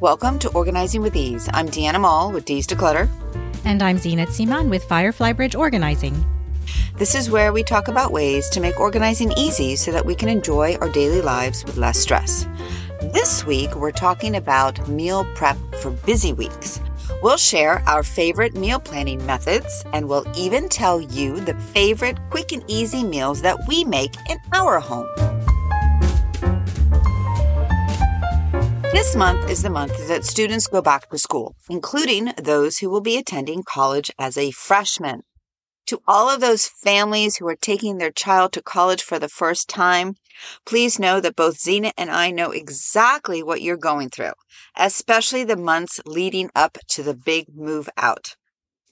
Welcome to Organizing with Ease. I'm Deanna Mall with D's Declutter. And I'm Zeenat Seaman with Firefly Bridge Organizing. This is where we talk about ways to make organizing easy so that we can enjoy our daily lives with less stress. This week, we're talking about meal prep for busy weeks. We'll share our favorite meal planning methods, and we'll even tell you the favorite quick and easy meals that we make in our home. This month is the month that students go back to school, including those who will be attending college as a freshman. To all of those families who are taking their child to college for the first time, please know that both Zena and I know exactly what you're going through, especially the months leading up to the big move out.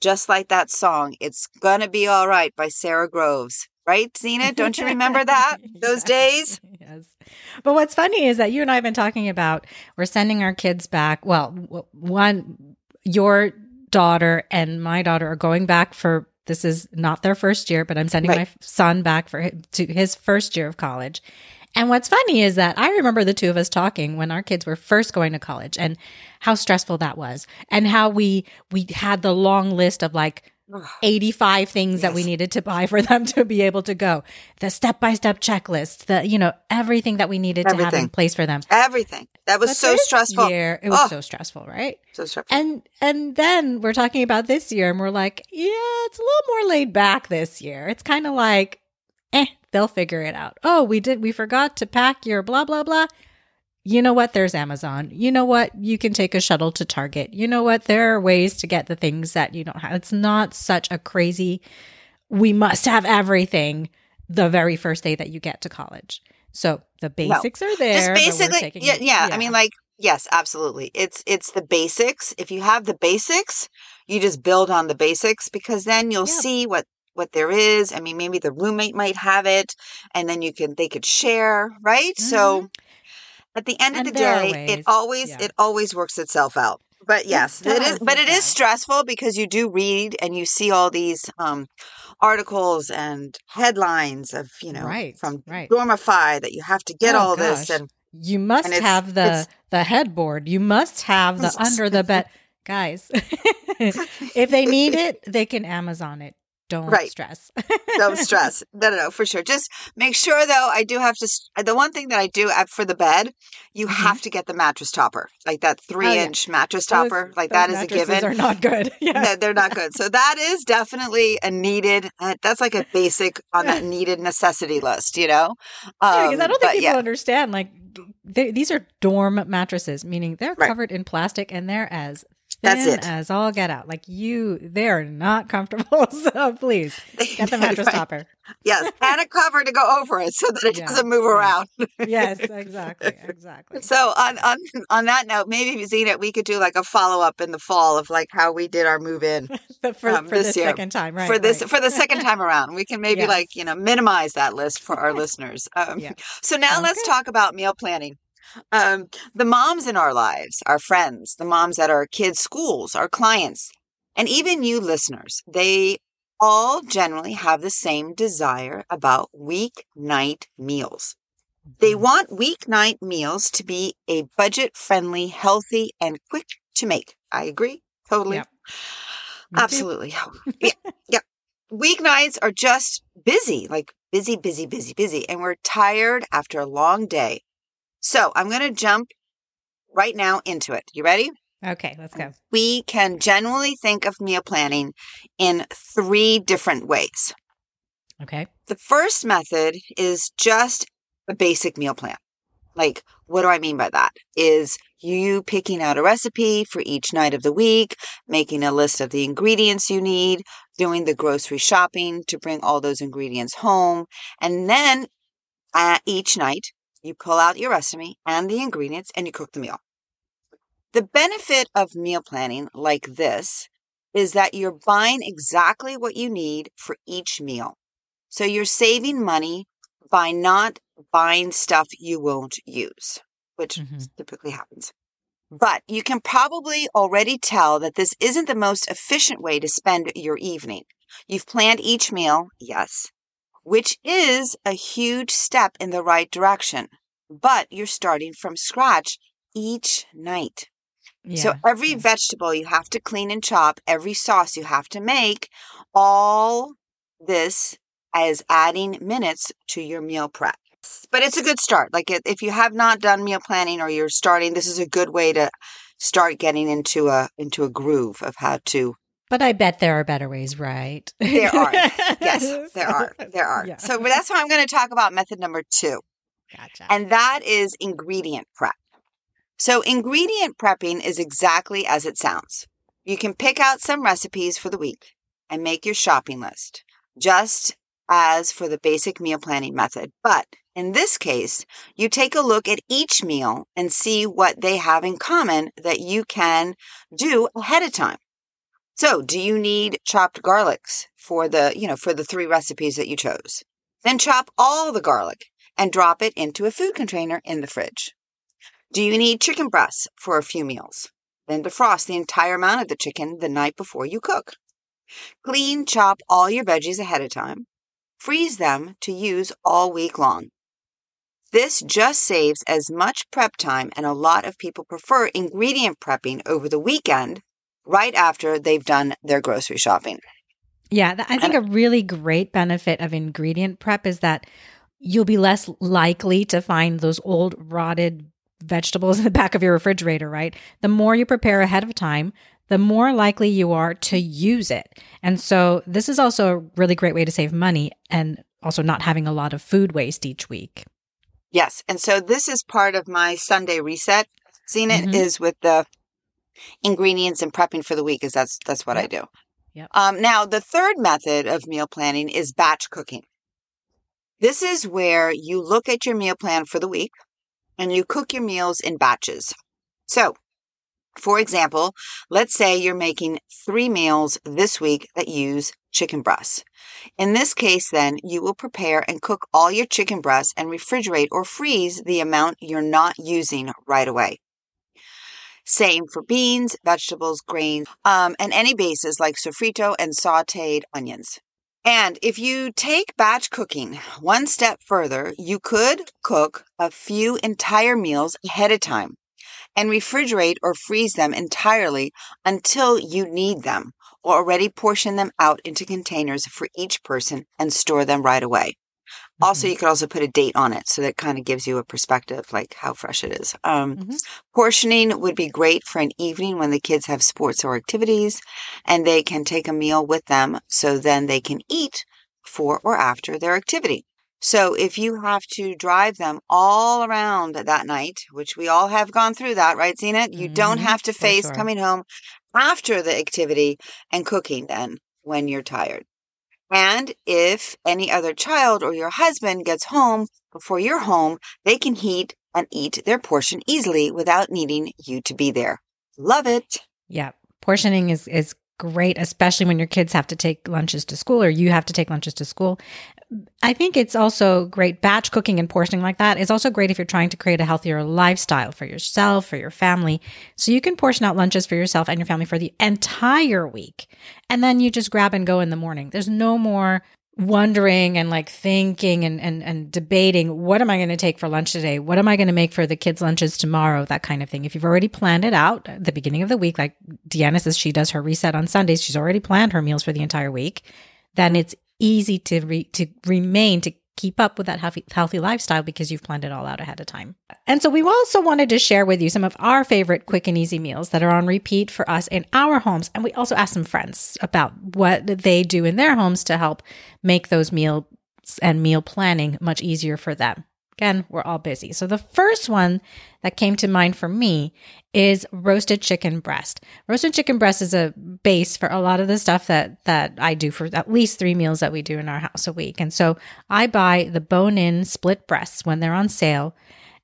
Just like that song, It's Gonna Be All Right by Sarah Groves. Right, Zena? Don't you remember that? Those days? Yes. But what's funny is that you and I have been talking about we're sending our kids back. Well, your daughter and my daughter are going back for this is not their first year, but I'm sending my son back to his first year of college. And what's funny is that I remember the two of us talking when our kids were first going to college and how stressful that was and how we had the long list of like 85 things that we needed to buy for them to be able to go. The step-by-step checklist, everything that we needed to have in place for them. Everything. That was so stressful. It was so stressful, right? So stressful. And then we're talking about this year and we're like, yeah, it's a little more laid back this year. It's kind of like, they'll figure it out. Oh, we forgot to pack your blah, blah, blah. You know what? There's Amazon. You know what? You can take a shuttle to Target. You know what? There are ways to get the things that you don't have. It's not such a crazy, we must have everything the very first day that you get to college. So the basics are there. Just basically, yeah. I mean, yes, absolutely. It's the basics. If you have the basics, you just build on the basics because then you'll see what there is. I mean, maybe the roommate might have it and then they could share, right? Mm-hmm. So at the end of the day, it always works itself out. But yes, it is stressful because you do read and you see all these articles and headlines of, from Dormify that you have to get this. And you must have the headboard. You must have the under the bed. Guys, if they need it, they can Amazon it. Don't stress. Don't stress. No, for sure. Just make sure, though, the one thing that I do for the bed, you have to get the mattress topper, like that 3-inch mattress topper. That is a given. They're not good. Yeah. No, they're not good. So that is definitely a needed, that's like a basic on that needed necessity list, because I don't think people understand, these are dorm mattresses, meaning they're covered in plastic and they're as as all get out. They're not comfortable. So please get the mattress topper. Yes. And a cover to go over it so that it doesn't move around. Yes, exactly. So on that note, maybe Zena, we could do a follow-up in the fall of how we did our move in for this year. Second time, right? For the second time around. We can maybe minimize that list for our listeners. So now let's talk about meal planning. The moms in our lives, our friends, the moms at our kids' schools, our clients, and even you listeners, they all generally have the same desire about weeknight meals. They want weeknight meals to be a budget-friendly, healthy, and quick to make. I agree. Totally. Yep. Absolutely. Yeah. Weeknights are just busy, busy. And we're tired after a long day. So I'm going to jump right now into it. You ready? Okay, let's go. We can generally think of meal planning in three different ways. Okay. The first method is just a basic meal plan. What do I mean by that? Is you picking out a recipe for each night of the week, making a list of the ingredients you need, doing the grocery shopping to bring all those ingredients home, and then each night, you pull out your recipe and the ingredients and you cook the meal. The benefit of meal planning like this is that you're buying exactly what you need for each meal. So you're saving money by not buying stuff you won't use, which typically happens. But you can probably already tell that this isn't the most efficient way to spend your evening. You've planned each meal, yes, which is a huge step in the right direction. But you're starting from scratch each night. Yeah. So every vegetable you have to clean and chop, every sauce you have to make, all this is adding minutes to your meal prep. But it's a good start. Like if you have not done meal planning or you're starting, this is a good way to start getting into a groove of how to. But I bet there are better ways, right? There are. Yes, there are. There are. Yeah. So that's why I'm going to talk about method number 2. Gotcha. And that is ingredient prep. So ingredient prepping is exactly as it sounds. You can pick out some recipes for the week and make your shopping list, just as for the basic meal planning method. But in this case, you take a look at each meal and see what they have in common that you can do ahead of time. So do you need chopped garlics for the 3 recipes that you chose? Then chop all the garlic and drop it into a food container in the fridge. Do you need chicken breasts for a few meals? Then defrost the entire amount of the chicken the night before you cook. Clean, chop all your veggies ahead of time. Freeze them to use all week long. This just saves as much prep time, and a lot of people prefer ingredient prepping over the weekend right after they've done their grocery shopping. Yeah, I think a really great benefit of ingredient prep is that you'll be less likely to find those old rotted vegetables in the back of your refrigerator, right? The more you prepare ahead of time, the more likely you are to use it. And so this is also a really great way to save money and also not having a lot of food waste each week. Yes. And so this is part of my Sunday reset. Zeenat is with the ingredients and prepping for the week, is that's what I do. Yep. Now, the third method of meal planning is batch cooking. This is where you look at your meal plan for the week and you cook your meals in batches. So, for example, let's say you're making 3 meals this week that use chicken breasts. In this case, then, you will prepare and cook all your chicken breasts and refrigerate or freeze the amount you're not using right away. Same for beans, vegetables, grains, and any bases like sofrito and sautéed onions. And if you take batch cooking one step further, you could cook a few entire meals ahead of time and refrigerate or freeze them entirely until you need them, or already portion them out into containers for each person and store them right away. Mm-hmm. Also, you could also put a date on it, so that kind of gives you a perspective, like how fresh it is. Portioning would be great for an evening when the kids have sports or activities, and they can take a meal with them, so then they can eat before or after their activity. So if you have to drive them all around that night, which we all have gone through that, right, Zeenat? You don't have to face coming home after the activity and cooking then when you're tired. And if any other child or your husband gets home before you're home, they can heat and eat their portion easily without needing you to be there. Love it. Yeah. Portioning is great, especially when your kids have to take lunches to school or you have to take lunches to school. I think it's also great. Batch cooking and portioning like that is also great if you're trying to create a healthier lifestyle for yourself, for your family. So you can portion out lunches for yourself and your family for the entire week. And then you just grab and go in the morning. There's no more wondering and like thinking and debating, what am I going to take for lunch today? What am I going to make for the kids' lunches tomorrow? That kind of thing. If you've already planned it out at the beginning of the week, like Diana says, she does her reset on Sundays. She's already planned her meals for the entire week. Then it's easy to keep up with that healthy lifestyle because you've planned it all out ahead of time. And so we also wanted to share with you some of our favorite quick and easy meals that are on repeat for us in our homes. And we also asked some friends about what they do in their homes to help make those meals and meal planning much easier for them. Again, we're all busy. So the first one that came to mind for me is roasted chicken breast. Roasted chicken breast is a base for a lot of the stuff that I do for at least 3 meals that we do in our house a week. And so I buy the bone-in split breasts when they're on sale,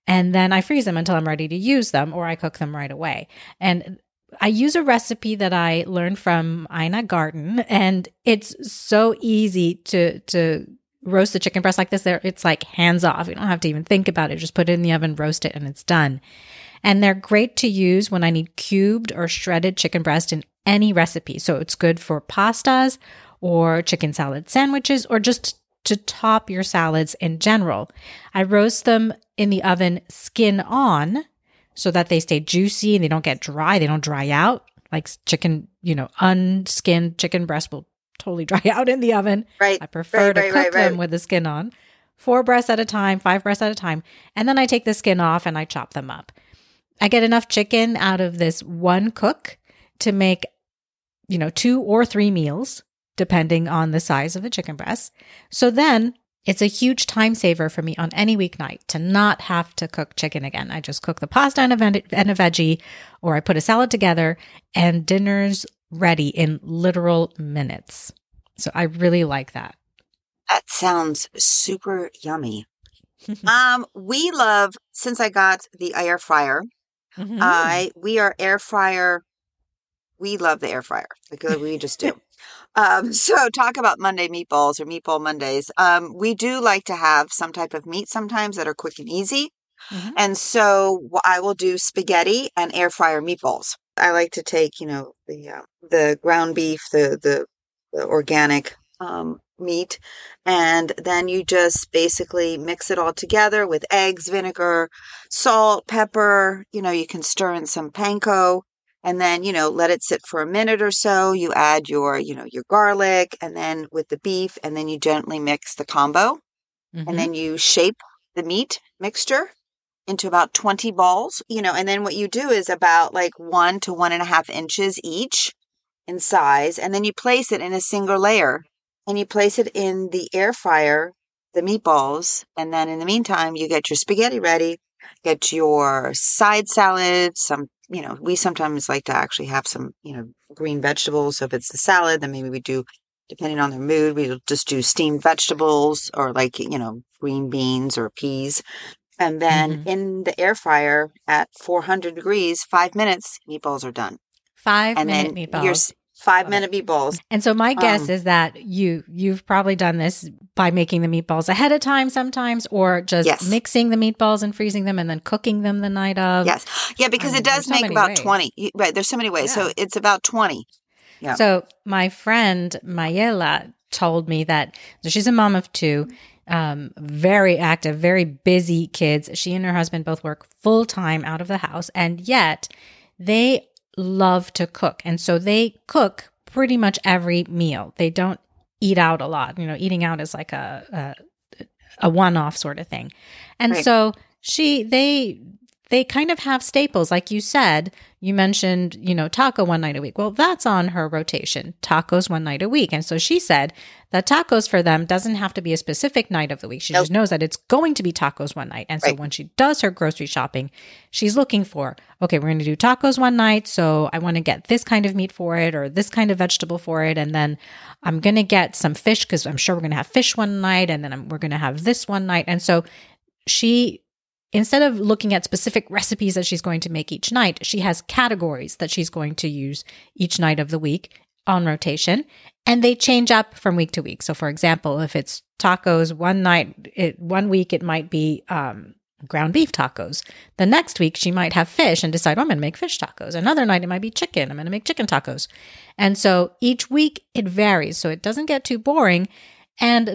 and then I freeze them until I'm ready to use them, or I cook them right away. And I use a recipe that I learned from Ina Garten, and it's so easy to roast the chicken breast like this. It's like hands off. You don't have to even think about it. Just put it in the oven, roast it, and it's done. And they're great to use when I need cubed or shredded chicken breast in any recipe. So it's good for pastas or chicken salad sandwiches or just to top your salads in general. I roast them in the oven skin on so that they stay juicy and they don't get dry. They don't dry out like chicken, you know, unskinned chicken breast will totally dry out in the oven. Right. I prefer to cook them with the skin on. 4 breasts at a time, 5 breasts at a time. And then I take the skin off and I chop them up. I get enough chicken out of this one cook to make, you know, 2 or 3 meals, depending on the size of the chicken breast. So then it's a huge time saver for me on any weeknight to not have to cook chicken again. I just cook the pasta and a veggie, or I put a salad together, and dinner's ready in literal minutes. So I really like that. That sounds super yummy. We love, since I got the air fryer, mm-hmm. We love the air fryer. Like we just do. So talk about Monday meatballs or meatball Mondays. We do like to have some type of meat sometimes that are quick and easy. Mm-hmm. And so I will do spaghetti and air fryer meatballs. I like to take, you know, the ground beef, the organic, meat. And then you just basically mix it all together with eggs, vinegar, salt, pepper. You know, you can stir in some panko. And then, you know, let it sit for a minute or so. You add your, you know, your garlic and then with the beef, and then you gently mix the combo. Mm-hmm. And then you shape the meat mixture into about 20 balls, you know, and then what you do is about like 1 to 1.5 inches each in size. And then you place it in a single layer and you place it in the air fryer, the meatballs. And then in the meantime, you get your spaghetti ready, get your side salad, some, you know, we sometimes like to actually have some, you know, green vegetables. So if it's the salad, then maybe we do, depending on their mood, we'll just do steamed vegetables or like, you know, green beans or peas. And then mm-hmm. in the air fryer at 400 degrees, 5 minutes, meatballs are done. 5-minute meatballs. And so my guess is that you've probably done this by making the meatballs ahead of time sometimes, or just mixing the meatballs and freezing them and then cooking them the night of. Yes. Yeah, because it does make about 20. Right. There's so many ways. Yeah. So it's about 20. Yeah. So my friend Mayela told me that she's a mom of 2, very active, very busy kids. She and her husband both work full time out of the house, and yet they love to cook. And so they cook pretty much every meal. They don't eat out a lot. You know, eating out is like a one-off sort of thing. And so they kind of have staples. Like you said, you mentioned, you know, taco one night a week. Well, that's on her rotation, tacos one night a week. And so she said that tacos for them doesn't have to be a specific night of the week. She just knows that it's going to be tacos one night. And so when she does her grocery shopping, she's looking for, okay, we're going to do tacos one night. So I want to get this kind of meat for it or this kind of vegetable for it. And then I'm going to get some fish because I'm sure we're going to have fish one night. And then we're going to have this one night. And so instead of looking at specific recipes that she's going to make each night, she has categories that she's going to use each night of the week on rotation, and they change up from week to week. So for example, if it's tacos one week it might be ground beef tacos. The next week she might have fish and decide, oh, I'm going to make fish tacos. Another night it might be chicken. I'm going to make chicken tacos. And so each week it varies, so it doesn't get too boring. And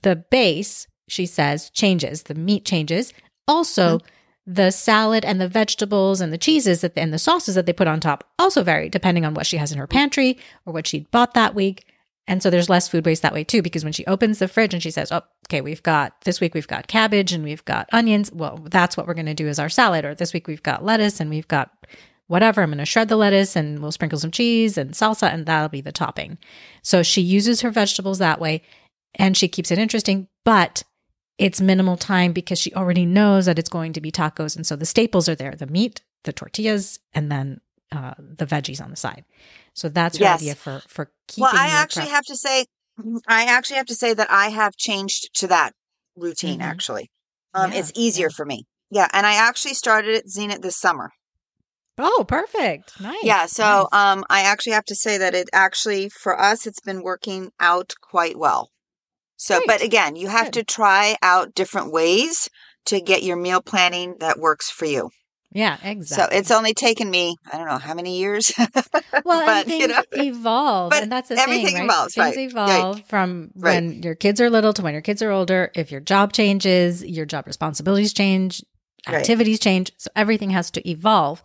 the base, she says, changes. The meat changes. Also, the salad and the vegetables and the cheeses and the sauces that they put on top also vary depending on what she has in her pantry or what she'd bought that week. And so there's less food waste that way too, because when she opens the fridge and she says, oh, okay, this week we've got cabbage and we've got onions. Well, that's what we're going to do as our salad. Or this week we've got lettuce and we've got whatever. I'm going to shred the lettuce and we'll sprinkle some cheese and salsa and that'll be the topping. So she uses her vegetables that way and she keeps it interesting, but it's minimal time because she already knows that it's going to be tacos. And so the staples are there, the meat, the tortillas, and then the veggies on the side. So that's her idea for keeping. Well, I actually have to say that I have changed to that routine, mm-hmm. actually. It's easier for me. Yeah. And I actually started at Zeenat this summer. Oh, perfect. Nice. Yeah. So I actually have to say that it actually, for us, it's been working out quite well. So, but again, you have to try out different ways to get your meal planning that works for you. Yeah, exactly. So it's only taken me, I don't know how many years. Well, but, things evolve. And that's the thing, evolves, right? Things evolve from when your kids are little to when your kids are older. If your job changes, your job responsibilities change. activities change. So everything has to evolve.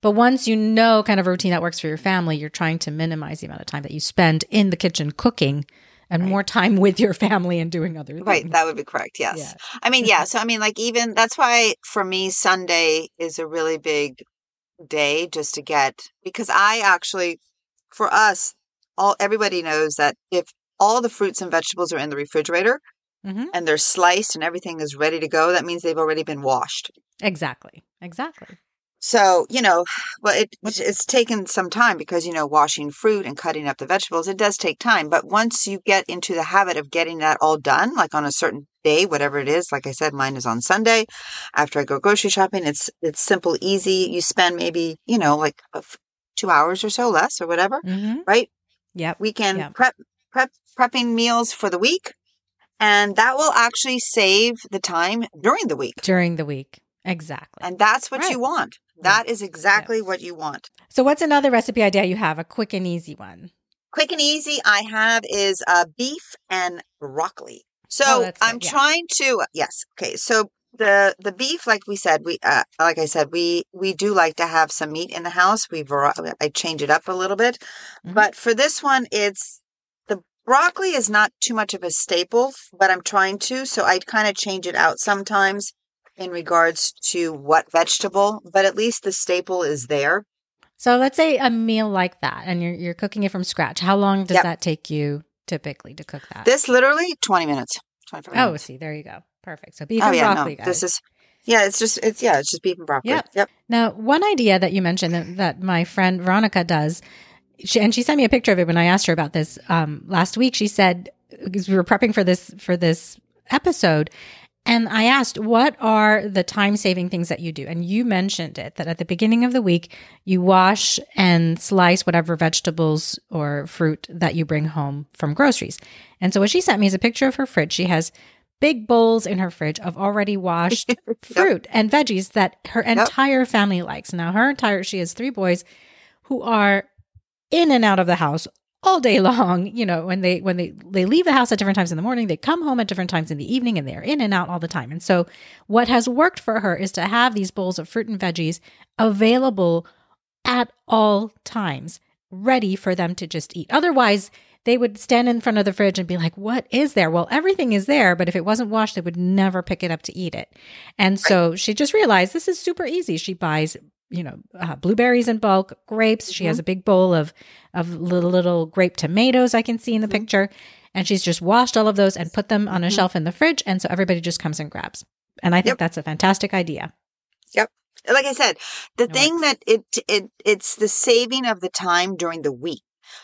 But once you know kind of a routine that works for your family, you're trying to minimize the amount of time that you spend in the kitchen cooking and more time with your family and doing other things. Right. That would be correct. Yes. Yeah. I mean, yeah. So, I mean, like even that's why for me, Sunday is a really big day just to get, because I actually, for us, everybody knows that if all the fruits and vegetables are in the refrigerator and they're sliced and everything is ready to go, that means they've already been washed. Exactly. Exactly. So, you know, well, it's taken some time because, you know, washing fruit and cutting up the vegetables, it does take time. But once you get into the habit of getting that all done, like on a certain day, whatever it is, like I said, mine is on Sunday after I go grocery shopping, it's simple, easy. You spend maybe, you know, like 2 hours or so less or whatever, right? Yeah. Weekend prepping meals for the week. And that will actually save the time during the week. During the week. Exactly. And that's what you want. That is exactly what you want. So what's another recipe idea you have? A quick and easy one. Quick and easy I have is beef and broccoli. So I'm trying to, Okay. So the beef, like we said, we do like to have some meat in the house. I change it up a little bit, but for this one, it's the broccoli is not too much of a staple, but I'm trying to, so I kind of change it out sometimes in regards to what vegetable, but at least the staple is there. So let's say a meal like that, and you're cooking it from scratch. How long does that take you typically to cook that? This literally 20 minutes, 25 minutes. Oh, see, there you go. Perfect. So beef and broccoli, guys. It's just beef and broccoli. Yep. Now, one idea that you mentioned that my friend Veronica does, and she sent me a picture of it when I asked her about this last week. She said, because we were prepping for this episode, and I asked, what are the time-saving things that you do? And you mentioned it, that at the beginning of the week, you wash and slice whatever vegetables or fruit that you bring home from groceries. And so what she sent me is a picture of her fridge. She has big bowls in her fridge of already washed fruit and veggies that her entire family likes. Now, she has 3 boys who are in and out of the house all day long, you know, when they leave the house at different times in the morning, they come home at different times in the evening, and they're in and out all the time. And so what has worked for her is to have these bowls of fruit and veggies available at all times, ready for them to just eat. Otherwise, they would stand in front of the fridge and be like, what is there? Well, everything is there, but if it wasn't washed, they would never pick it up to eat it. And so she just realized this is super easy. She buys blueberries in bulk, grapes. She has a big bowl of little grape tomatoes I can see in the picture. And she's just washed all of those and put them on a shelf in the fridge. And so everybody just comes and grabs. And I think that's a fantastic idea. Yep. Like I said, the thing that it's the saving of the time during the week.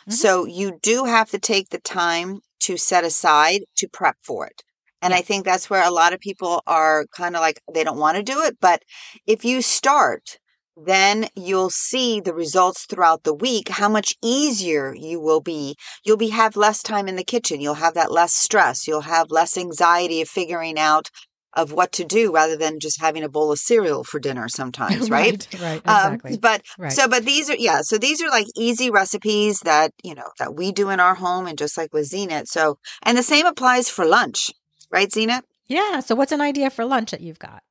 So you do have to take the time to set aside to prep for it. And I think that's where a lot of people are kind of like, they don't want to do it. But if you start, then you'll see the results throughout the week, how much easier you will be. You'll have less time in the kitchen. You'll have that less stress. You'll have less anxiety of figuring out of what to do rather than just having a bowl of cereal for dinner sometimes, right? Right, exactly. But these are like easy recipes that, you know, that we do in our home and just like with Zeenat. So, and the same applies for lunch, right, Zeenat? Yeah. So what's an idea for lunch that you've got?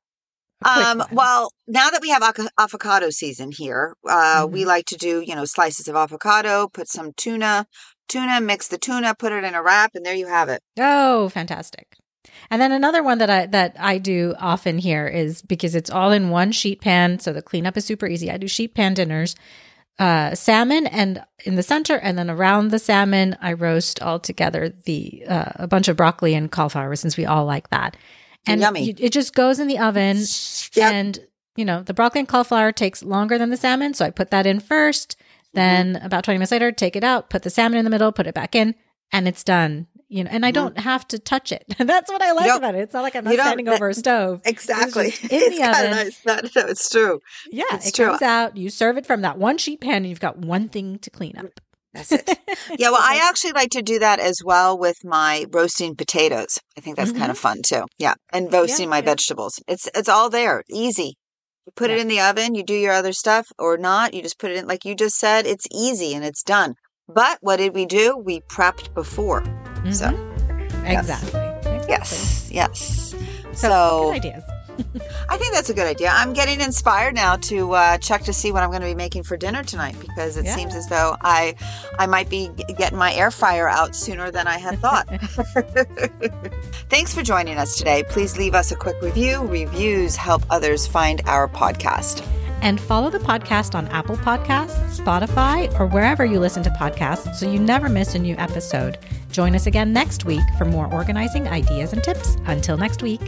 Well, now that we have avocado season here, we like to do, you know, slices of avocado, put some tuna, mix the tuna, put it in a wrap, and there you have it. Oh, fantastic. And then another one that I do often here is, because it's all in one sheet pan, so the cleanup is super easy, I do sheet pan dinners, salmon and in the center, and then around the salmon, I roast all together a bunch of broccoli and cauliflower, since we all like that. And yummy. It just goes in the oven and, you know, the broccoli and cauliflower takes longer than the salmon. So I put that in first, then about 20 minutes later, take it out, put the salmon in the middle, put it back in, and it's done. You know, and I don't have to touch it. That's what I like about it. It's not like I'm not standing over a stove. Exactly. It's the oven. Nice. No, it's true. Yeah. It comes out, you serve it from that one sheet pan, and you've got one thing to clean up. That's it. Yeah. Well, I actually like to do that as well with my roasting potatoes. I think that's kind of fun too. Yeah. And roasting my vegetables. It's all there. Easy. You put it in the oven, you do your other stuff or not. You just put it in, like you just said, it's easy and it's done. But what did we do? We prepped before. So. Exactly. Yes. So, good ideas. I think that's a good idea. I'm getting inspired now to check to see what I'm going to be making for dinner tonight, because it seems as though I might be getting my air fryer out sooner than I had thought. Thanks for joining us today. Please leave us a quick review. Reviews help others find our podcast. And follow the podcast on Apple Podcasts, Spotify, or wherever you listen to podcasts so you never miss a new episode. Join us again next week for more organizing ideas and tips. Until next week.